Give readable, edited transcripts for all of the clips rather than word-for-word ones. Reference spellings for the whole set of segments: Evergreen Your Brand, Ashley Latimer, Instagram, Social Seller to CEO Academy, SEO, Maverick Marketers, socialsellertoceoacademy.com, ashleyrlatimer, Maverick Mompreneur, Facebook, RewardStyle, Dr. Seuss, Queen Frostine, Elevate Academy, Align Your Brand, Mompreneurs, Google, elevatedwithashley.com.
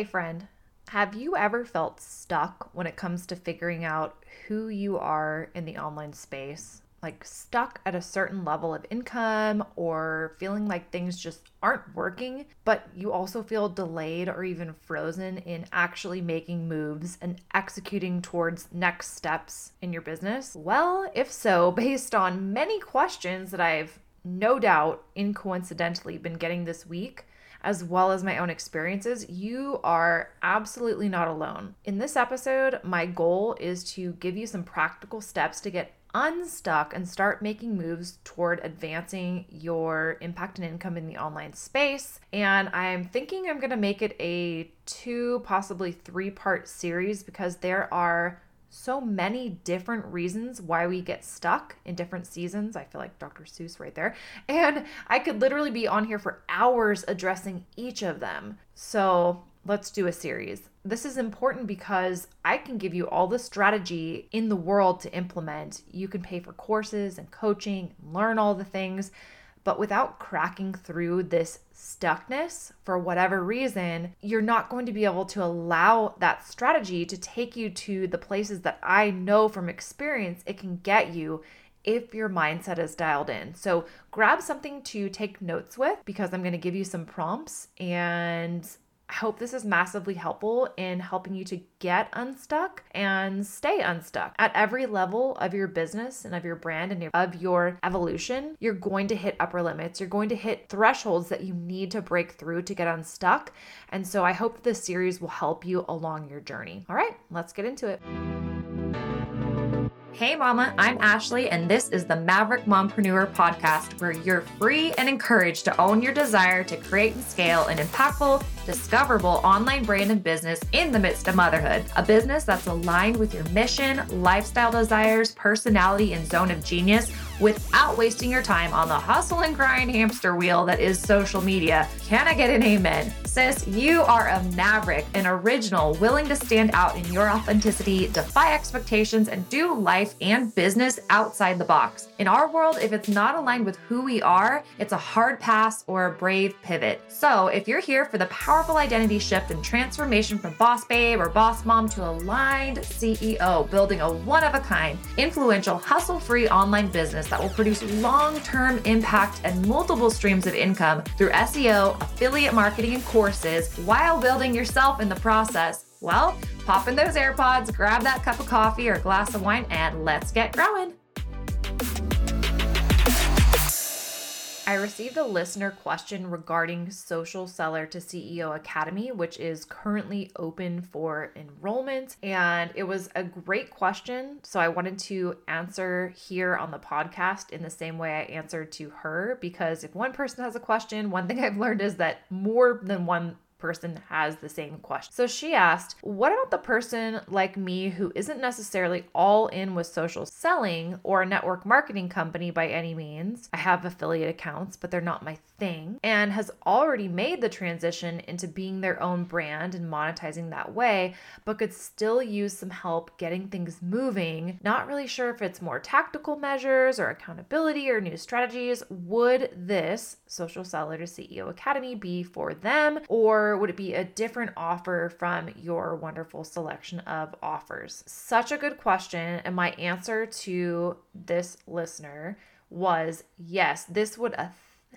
Hey friend, have you ever felt stuck when it comes to figuring out who you are in the online space? Like stuck at a certain level of income or feeling like things just aren't working, but you also feel delayed or even frozen in actually making moves and executing towards next steps in your business? Well, if so, based on many questions that I've no doubt coincidentally been getting this week, as well as my own experiences, you are absolutely not alone. In this episode, my goal is to give you some practical steps to get unstuck and start making moves toward advancing your impact and income in the online space. And I'm thinking I'm going to make it a 2, possibly 3-part series because there are so many different reasons why we get stuck in different seasons. I feel like Dr. Seuss right there. And I could literally be on here for hours addressing each of them. So let's do a series. This is important because I can give you all the strategy in the world to implement. You can pay for courses and coaching, learn all the things, but without cracking through this stuckness for whatever reason, you're not going to be able to allow that strategy to take you to the places that I know from experience it can get you if your mindset is dialed in. So grab something to take notes with because I'm going to give you some prompts, and I hope this is massively helpful in helping you to get unstuck and stay unstuck. At every level of your business and of your brand and of your evolution, you're going to hit upper limits. You're going to hit thresholds that you need to break through to get unstuck. And so I hope this series will help you along your journey. All right, let's get into it. Hey mama, I'm Ashley, and this is the Maverick Mompreneur podcast where you're free and encouraged to own your desire to create and scale an impactful, discoverable online brand and business in the midst of motherhood. A business that's aligned with your mission, lifestyle desires, personality, and zone of genius without wasting your time on the hustle and grind hamster wheel that is social media. Can I get an amen? Sis, you are a maverick, an original, willing to stand out in your authenticity, defy expectations, and do life and business outside the box. In our world, if it's not aligned with who we are, it's a hard pass or a brave pivot. So if you're here for the powerful identity shift and transformation from boss babe or boss mom to aligned CEO, building a one-of-a-kind, influential, hustle-free online business that will produce long-term impact and multiple streams of income through SEO, affiliate marketing, and courses while building yourself in the process, well, pop in those AirPods, grab that cup of coffee or glass of wine, and let's get growing. I received a listener question regarding Social Seller to CEO Academy, which is currently open for enrollment. And it was a great question. So I wanted to answer here on the podcast in the same way I answered to her, because if one person has a question, one thing I've learned is that more than one person has the same question. So she asked, what about the person like me who isn't necessarily all in with social selling or a network marketing company by any means? I have affiliate accounts, but they're not my thing, and has already made the transition into being their own brand and monetizing that way, but could still use some help getting things moving. Not really sure if it's more tactical measures or accountability or new strategies. Would this Social Seller to CEO Academy be for them, or would it be a different offer from your wonderful selection of offers? Such a good question. And my answer to this listener was yes, this would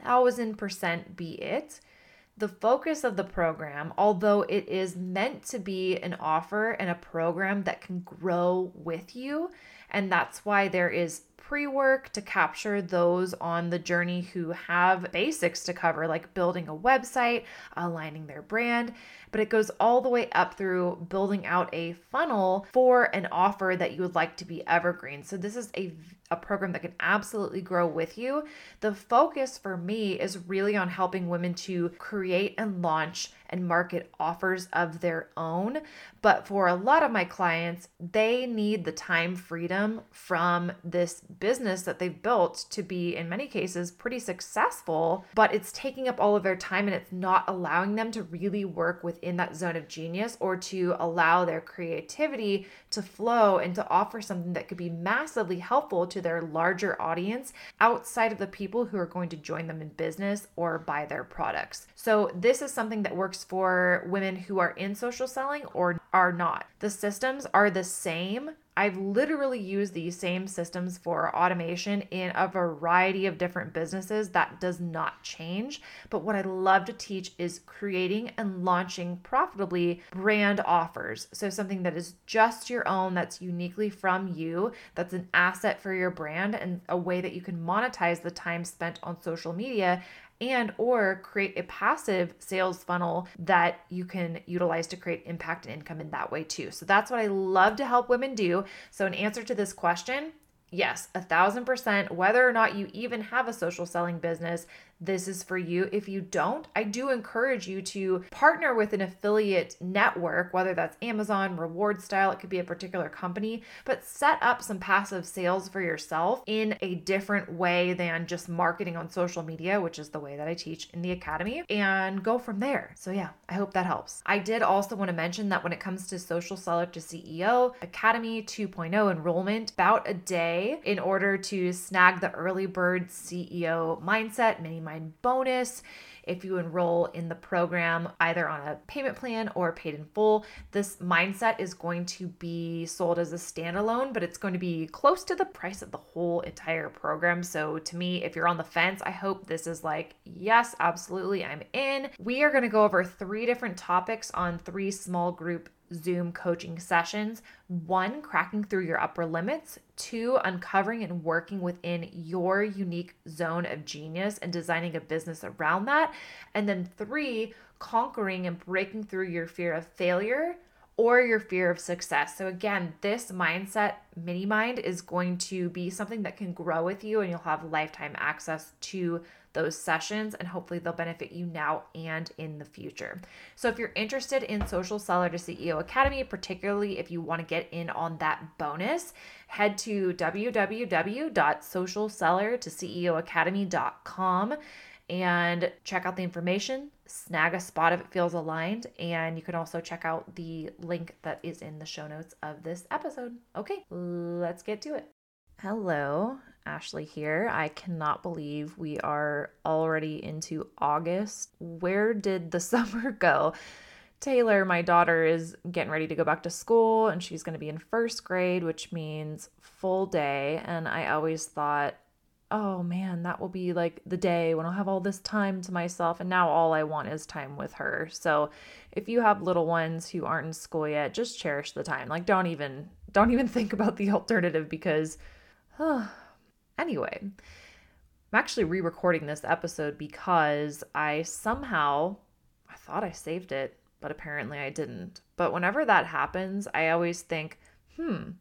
1,000% be it. The focus of the program, although it is meant to be an offer and a program that can grow with you, and that's why there is pre-work to capture those on the journey who have basics to cover, like building a website, aligning their brand, but it goes all the way up through building out a funnel for an offer that you would like to be evergreen. So this is a program that can absolutely grow with you. The focus for me is really on helping women to create and launch and market offers of their own. But for a lot of my clients, they need the time freedom from this business that they've built to be, in many cases, pretty successful, but it's taking up all of their time and it's not allowing them to really work within that zone of genius or to allow their creativity to flow and to offer something that could be massively helpful to their larger audience outside of the people who are going to join them in business or buy their products. So this is something that works works for women who are in social selling or are not. The systems are the same. I've literally used these same systems for automation in a variety of different businesses. That does not change. But what I love to teach is creating and launching profitably brand offers. So something that is just your own, that's uniquely from you, that's an asset for your brand and a way that you can monetize the time spent on social media, and or create a passive sales funnel that you can utilize to create impact and income in that way too. So that's what I love to help women do. So in answer to this question, yes, 1000%, whether or not you even have a social selling business, this is for you. If you don't, I do encourage you to partner with an affiliate network, whether that's Amazon, RewardStyle, it could be a particular company, but set up some passive sales for yourself in a different way than just marketing on social media, which is the way that I teach in the academy, and go from there. So yeah, I hope that helps. I did also want to mention that when it comes to Social Seller to CEO Academy 2.0 enrollment, about a day in order to snag the early bird CEO mindset, mini mind bonus. If you enroll in the program, either on a payment plan or paid in full, this mindset is going to be sold as a standalone, but it's going to be close to the price of the whole entire program. So to me, if you're on the fence, I hope this is like, yes, absolutely, I'm in. We are going to go over 3 different topics on 3 small group Zoom coaching sessions. 1, cracking through your upper limits. 2, uncovering and working within your unique zone of genius and designing a business around that. And then 3, conquering and breaking through your fear of failure or your fear of success. So again, this mindset mini mind is going to be something that can grow with you, and you'll have lifetime access to those sessions, and hopefully they'll benefit you now and in the future. So if you're interested in Social Seller to CEO Academy, particularly if you want to get in on that bonus, head to www.socialsellertoceoacademy.com and check out the information, snag a spot if it feels aligned, and you can also check out the link that is in the show notes of this episode. Okay, let's get to it. Hello, Ashley here. I cannot believe we are already into August. Where did the summer go? Taylor, my daughter, is getting ready to go back to school, and she's going to be in 1st grade, which means full day. And I always thought, oh man, that will be like the day when I'll have all this time to myself. And now all I want is time with her. So if you have little ones who aren't in school yet, just cherish the time. Like don't even think about the alternative, because anyway, I'm actually re-recording this episode because I thought I saved it, but apparently I didn't. But whenever that happens, I always think, all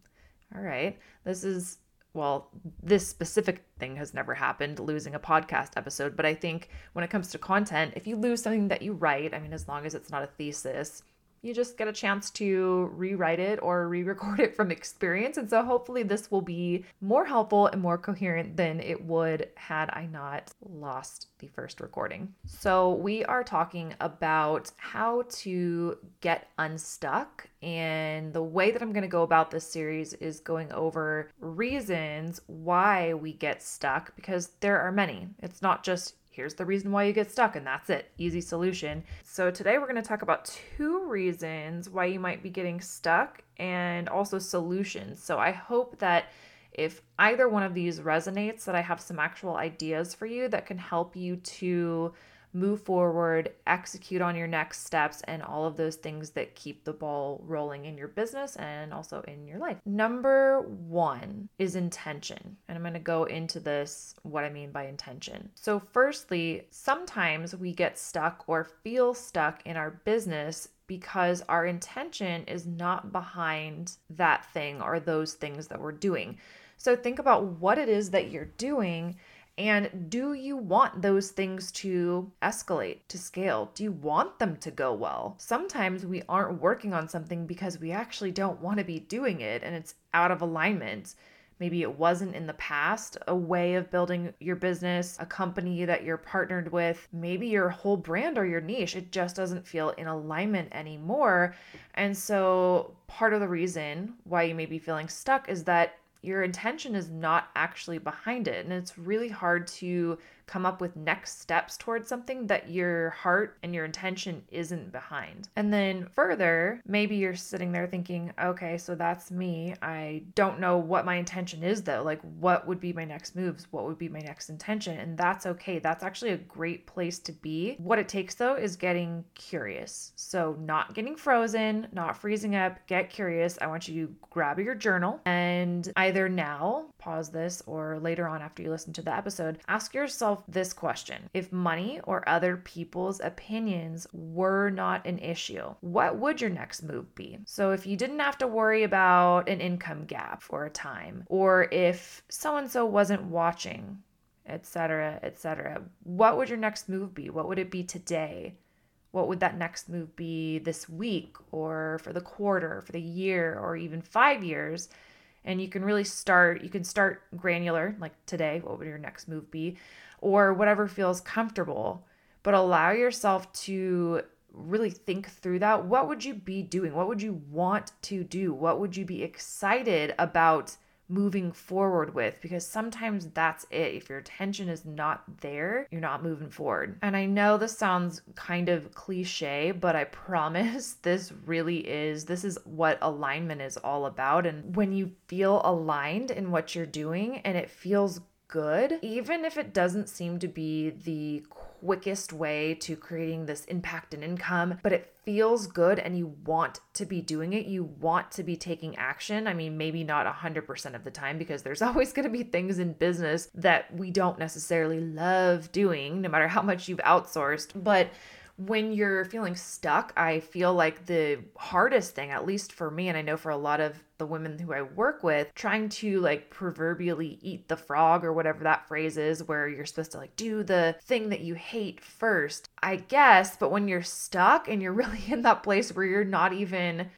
right, this specific thing has never happened, losing a podcast episode. But I think when it comes to content, if you lose something that you write, I mean, as long as it's not a thesis, you just get a chance to rewrite it or re-record it from experience. And so hopefully this will be more helpful and more coherent than it would had I not lost the first recording. So we are talking about how to get unstuck. And the way that I'm going to go about this series is going over reasons why we get stuck, because there are many. It's not just here's the reason why you get stuck, and that's it. Easy solution. So today we're going to talk about 2 reasons why you might be getting stuck, and also solutions. So I hope that if either one of these resonates, that I have some actual ideas for you that can help you to move forward, execute on your next steps, and all of those things that keep the ball rolling in your business and also in your life. Number 1 is intention. And I'm going to go into this, what I mean by intention. So firstly, sometimes we get stuck or feel stuck in our business because our intention is not behind that thing or those things that we're doing. So think about what it is that you're doing. And do you want those things to escalate, to scale? Do you want them to go well? Sometimes we aren't working on something because we actually don't want to be doing it, and it's out of alignment. Maybe it wasn't in the past a way of building your business, a company that you're partnered with, maybe your whole brand or your niche. It just doesn't feel in alignment anymore. And so part of the reason why you may be feeling stuck is that your intention is not actually behind it. And it's really hard to come up with next steps towards something that your heart and your intention isn't behind. And then further, maybe you're sitting there thinking, okay, so that's me. I don't know what my intention is though. Like, what would be my next moves? What would be my next intention? And that's okay. That's actually a great place to be. What it takes though is getting curious. So not getting frozen, not freezing up, get curious. I want you to grab your journal and either now, pause this, or later on after you listen to the episode, ask yourself this question. If money or other people's opinions were not an issue, what would your next move be? So if you didn't have to worry about an income gap for a time, or if so-and-so wasn't watching, et cetera, what would your next move be? What would it be today? What would that next move be this week, or for the quarter, for the year, or even 5 years? And you can really start, you can start granular, like today, what would your next move be? Or whatever feels comfortable, but allow yourself to really think through that. What would you be doing? What would you want to do? What would you be excited about moving forward with? Because sometimes that's it. If your attention is not there, you're not moving forward. And I know this sounds kind of cliche, but I promise this really is. This is what alignment is all about. And when you feel aligned in what you're doing and it feels good, even if it doesn't seem to be the quickest way to creating this impact and income, but it feels good and you want to be doing it, you want to be taking action. I mean, maybe not 100% of the time, because there's always going to be things in business that we don't necessarily love doing, no matter how much you've outsourced. But when you're feeling stuck, I feel like the hardest thing, at least for me, and I know for a lot of the women who I work with, trying to like proverbially eat the frog, or whatever that phrase is, where you're supposed to like do the thing that you hate first, I guess. But when you're stuck and you're really in that place where you're not even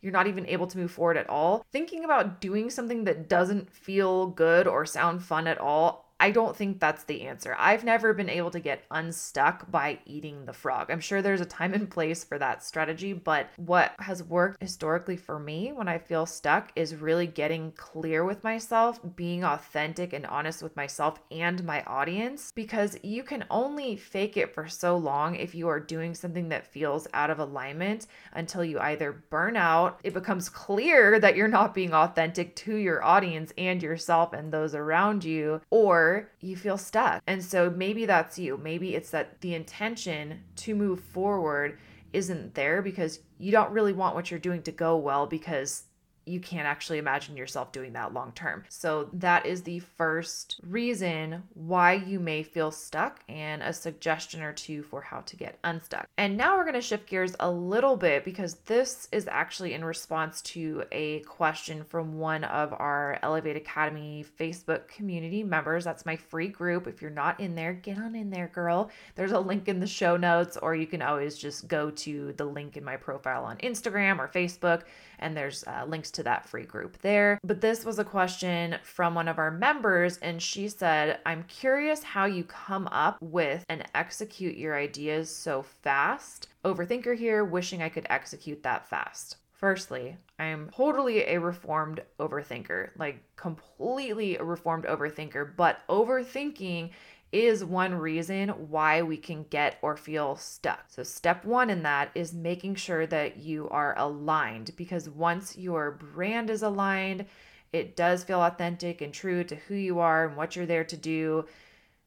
able to move forward at all, thinking about doing something that doesn't feel good or sound fun at all, I don't think that's the answer. I've never been able to get unstuck by eating the frog. I'm sure there's a time and place for that strategy, but what has worked historically for me when I feel stuck is really getting clear with myself, being authentic and honest with myself and my audience, because you can only fake it for so long if you are doing something that feels out of alignment, until you either burn out, it becomes clear that you're not being authentic to your audience and yourself and those around you, or you feel stuck. And so maybe that's you. Maybe it's that the intention to move forward isn't there because you don't really want what you're doing to go well, because you can't actually imagine yourself doing that long term. So that is the first reason why you may feel stuck, and a suggestion or two for how to get unstuck. And now we're going to shift gears a little bit, because this is actually in response to a question from one of our Elevate Academy Facebook community members. That's my free group. If you're not in there, get on in there, girl. There's a link in the show notes, or you can always just go to the link in my profile on Instagram or Facebook, and there's links to that free group there. But this was a question from one of our members, and she said, I'm curious how you come up with and execute your ideas so fast. Overthinker here, wishing I could execute that fast. Firstly, I am totally a reformed overthinker, like completely a reformed overthinker, but overthinking is one reason why we can get or feel stuck. So step one in that is making sure that you are aligned, because once your brand is aligned, it does feel authentic and true to who you are and what you're there to do.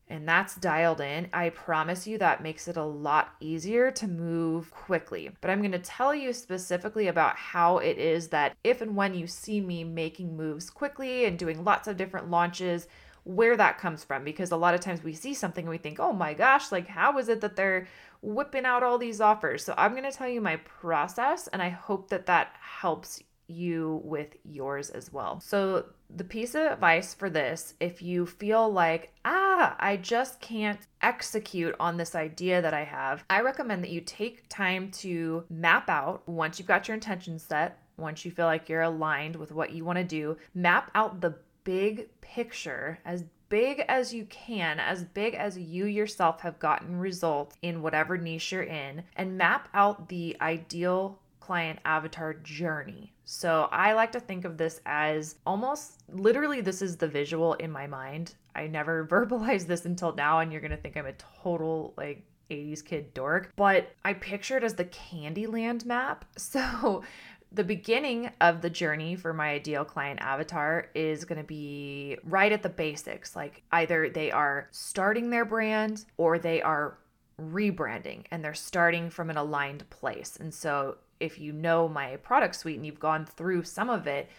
And that's dialed in. I promise you that makes it a lot easier to move quickly. But I'm going to tell you specifically about how it is that if and when you see me making moves quickly and doing lots of different launches, where that comes from, because a lot of times we see something and we think, oh my gosh, like how is it that they're whipping out all these offers? So I'm going to tell you my process, and I hope that that helps you with yours as well. So the piece of advice for this, if you feel like, I just can't execute on this idea that I have, I recommend that you take time to map out, once you've got your intention set, once you feel like you're aligned with what you want to do, map out the big picture, as big as you can, as big as you yourself have gotten results in whatever niche you're in, and map out the ideal client avatar journey. So I like to think of this as almost literally, this is the visual in my mind. I never verbalized this until now, and you're going to think I'm a total like 80s kid dork, but I picture it as the Candyland map. So the beginning of the journey for my ideal client avatar is going to be right at the basics. Like either they are starting their brand or they are rebranding and they're starting from an aligned place. And so if you know my product suite and you've gone through some of it,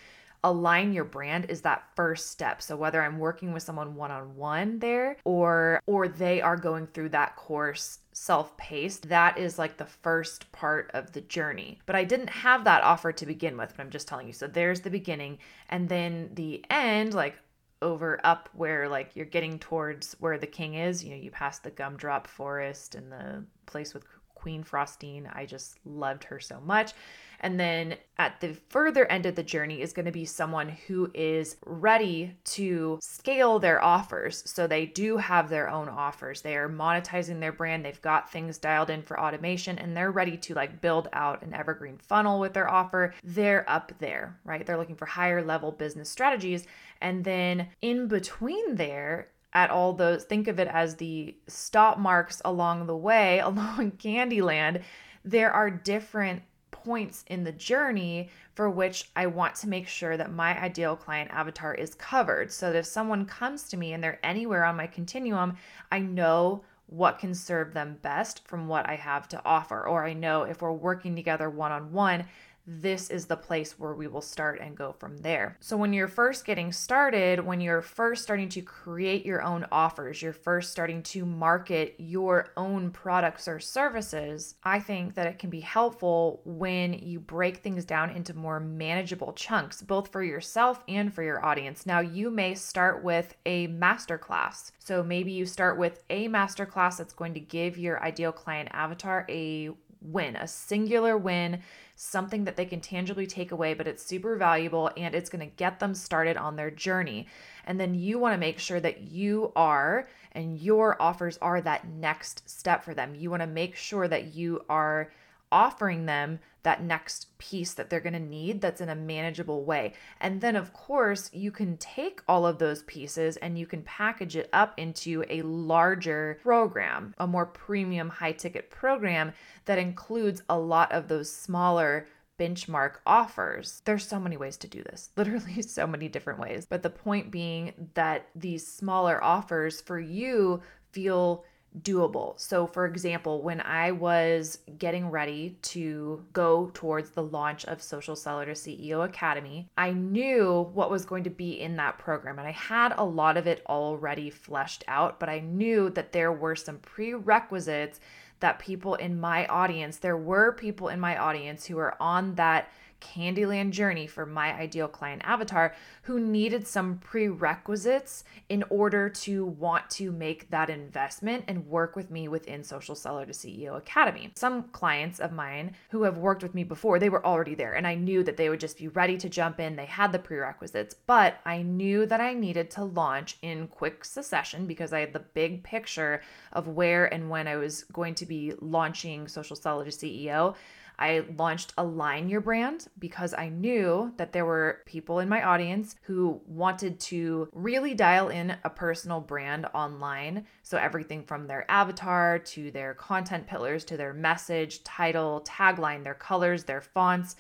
Align Your Brand is that first step. So whether I'm working with someone one-on-one there or they are going through that course self-paced, that is like the first part of the journey. But I didn't have that offer to begin with, but I'm just telling you. So there's the beginning, and then the end, like over up where like you're getting towards where the king is, you know, you pass the gumdrop forest and the place with Queen Frostine. I just loved her so much. And then at the further end of the journey is going to be someone who is ready to scale their offers. So they do have their own offers. They are monetizing their brand. They've got things dialed in for automation, and they're ready to like build out an evergreen funnel with their offer. They're up there, right? They're looking for higher level business strategies. And then in between there, at all those, think of it as the stop marks along the way, along Candyland, there are different points in the journey for which I want to make sure that my ideal client avatar is covered. So that if someone comes to me and they're anywhere on my continuum, I know what can serve them best from what I have to offer. Or I know if we're working together one-on-one, this is the place where we will start and go from there. So when you're first getting started, when you're first starting to create your own offers, you're first starting to market your own products or services, I think that it can be helpful when you break things down into more manageable chunks, both for yourself and for your audience. Now, you may start with a masterclass. So maybe you start with a masterclass that's going to give your ideal client avatar a win, a singular win, something that they can tangibly take away, but it's super valuable and it's going to get them started on their journey. And then you want to make sure that you are, and your offers are that next step for them. You want to make sure that you are offering them that next piece that they're going to need that's in a manageable way. And then of course you can take all of those pieces and you can package it up into a larger program, a more premium high ticket program that includes a lot of those smaller benchmark offers. There's so many ways to do this, literally so many different ways. But the point being that these smaller offers for you feel doable. So for example, when I was getting ready to go towards the launch of Social Seller to CEO Academy, I knew what was going to be in that program. And I had a lot of it already fleshed out, but I knew that there were some prerequisites that people in my audience, there were people in my audience who are on that Candyland journey for my ideal client avatar who needed some prerequisites in order to want to make that investment and work with me within Social Seller to CEO Academy. Some clients of mine who have worked with me before, they were already there, and I knew that they would just be ready to jump in. They had the prerequisites, but I knew that I needed to launch in quick succession because I had the big picture of where and when I was going to be launching Social Seller to CEO. I launched Align Your Brand because I knew that there were people in my audience who wanted to really dial in a personal brand online. So everything from their avatar to their content pillars to their message, title, tagline, their colors, their fonts,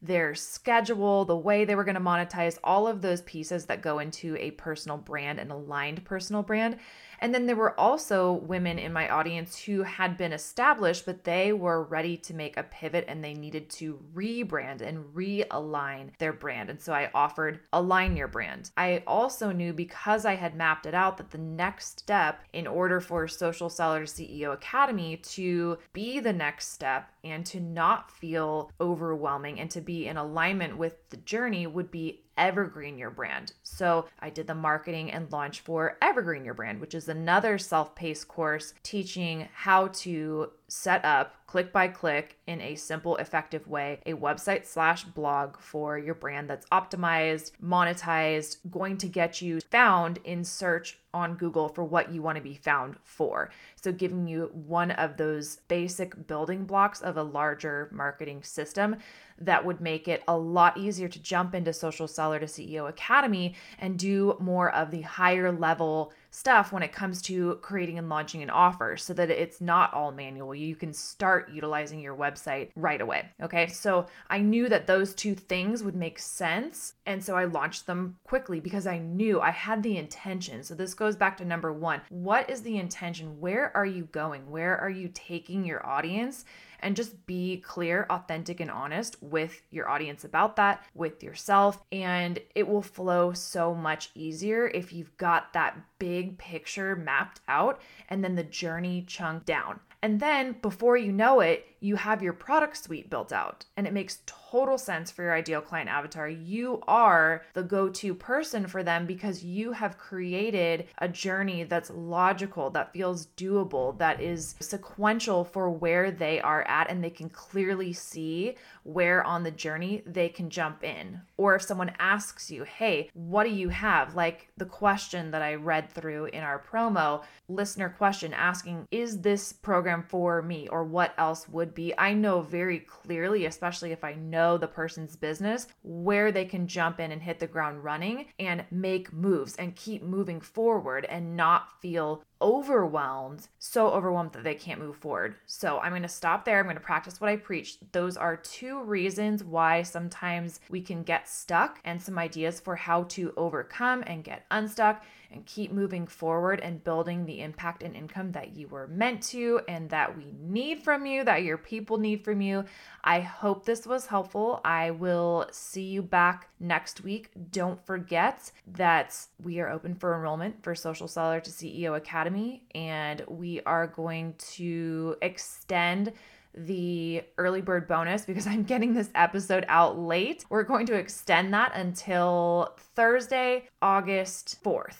their schedule, the way they were going to monetize, all of those pieces that go into a personal brand, an aligned personal brand. And then there were also women in my audience who had been established, but they were ready to make a pivot and they needed to rebrand and realign their brand. And so I offered Align Your Brand. I also knew, because I had mapped it out, that the next step in order for Social Seller CEO Academy to be the next step and to not feel overwhelming and to be in alignment with the journey would be Evergreen Your Brand. So I did the marketing and launch for Evergreen Your Brand, which is another self-paced course teaching how to set up click by click in a simple, effective way, a website / blog for your brand that's optimized, monetized, going to get you found in search on Google for what you want to be found for. So giving you one of those basic building blocks of a larger marketing system that would make it a lot easier to jump into Social Seller to CEO Academy and do more of the higher level stuff when it comes to creating and launching an offer, so that it's not all manual. You can start utilizing your website right away. Okay. So I knew that those two things would make sense. And so I launched them quickly because I knew I had the intention. So this goes back to number one. What is the intention? Where are you going? Where are you taking your audience? And just be clear, authentic, and honest with your audience about that, with yourself, and it will flow so much easier if you've got that big picture mapped out and then the journey chunk down. And then before you know it, you have your product suite built out, and it makes total sense for your ideal client avatar. You are the go-to person for them because you have created a journey that's logical, that feels doable, that is sequential for where they are at, and they can clearly see where on the journey they can jump in. Or if someone asks you, hey, what do you have? Like the question that I read through in our promo, listener question asking, is this program for me? Or what else would be? I know very clearly, especially if I know the person's business, where they can jump in and hit the ground running and make moves and keep moving forward and not feel overwhelmed, so overwhelmed that they can't move forward. So I'm going to stop there. I'm going to practice what I preach. Those are two reasons why sometimes we can get stuck, and some ideas for how to overcome and get unstuck and keep moving forward and building the impact and income that you were meant to, and that we need from you, that your people need from you. I hope this was helpful. I will see you back next week. Don't forget that we are open for enrollment for Social Seller to CEO Academy. And we are going to extend the early bird bonus because I'm getting this episode out late. We're going to extend that until Thursday, August 4th.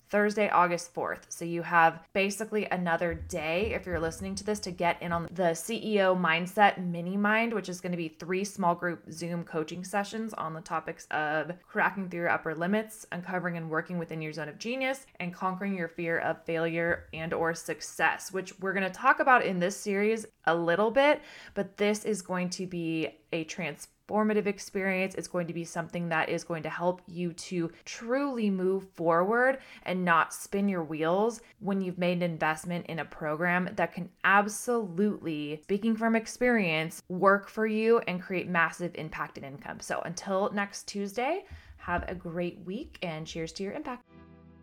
So you have basically another day, if you're listening to this, to get in on the CEO Mindset Mini Mind, which is going to be 3 small group Zoom coaching sessions on the topics of cracking through your upper limits, uncovering and working within your zone of genius, and conquering your fear of failure and or success, which we're going to talk about in this series a little bit, but this is going to be a transformative experience. It's going to be something that is going to help you to truly move forward and not spin your wheels when you've made an investment in a program that can absolutely, speaking from experience, work for you and create massive impact and income. So until next Tuesday, have a great week and cheers to your impact.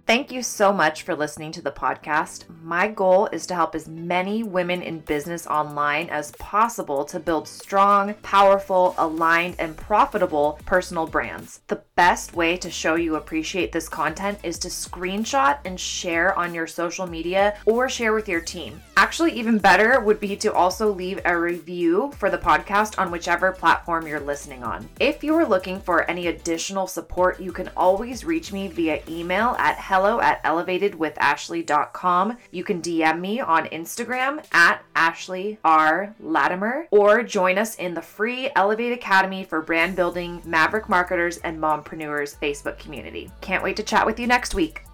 Thank you so much for listening to the podcast. My goal is to help as many women in business online as possible to build strong, powerful, aligned, and profitable personal brands. The best way to show you appreciate this content is to screenshot and share on your social media or share with your team. Actually, even better would be to also leave a review for the podcast on whichever platform you're listening on. If you are looking for any additional support, you can always reach me via email at hello@elevatedwithashley.com. You can DM me on Instagram at ashleyrlatimer, or join us in the free Elevate Academy for brand building, maverick marketers, and mompreneurs Facebook community. Can't wait to chat with you next week.